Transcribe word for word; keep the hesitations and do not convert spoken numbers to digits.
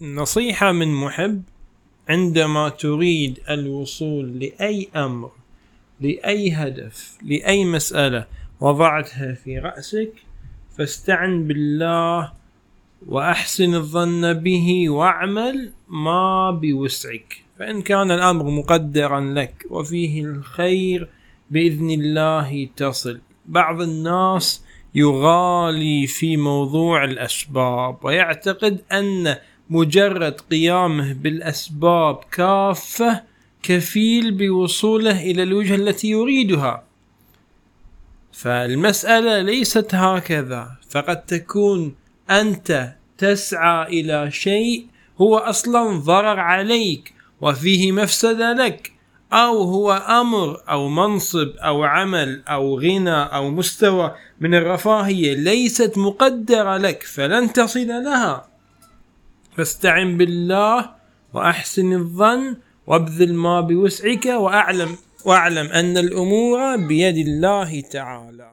نصيحة من محب: عندما تريد الوصول لأي أمر، لأي هدف، لأي مسألة وضعتها في رأسك، فاستعن بالله وأحسن الظن به واعمل ما بوسعك، فإن كان الأمر مقدرا لك وفيه الخير بإذن الله تصل. بعض الناس يغالي في موضوع الأسباب ويعتقد أن مجرد قيامه بالأسباب كافة كفيل بوصوله إلى الوجهة التي يريدها، فالمسألة ليست هكذا. فقد تكون أنت تسعى إلى شيء هو أصلا ضرر عليك وفيه مفسدة لك، أو هو أمر أو منصب أو عمل أو غنى أو مستوى من الرفاهية ليست مقدرة لك فلن تصل لها. فاستعن بالله وأحسن الظن وابذل ما بوسعك، وأعلم, وأعلم أن الأمور بيد الله تعالى.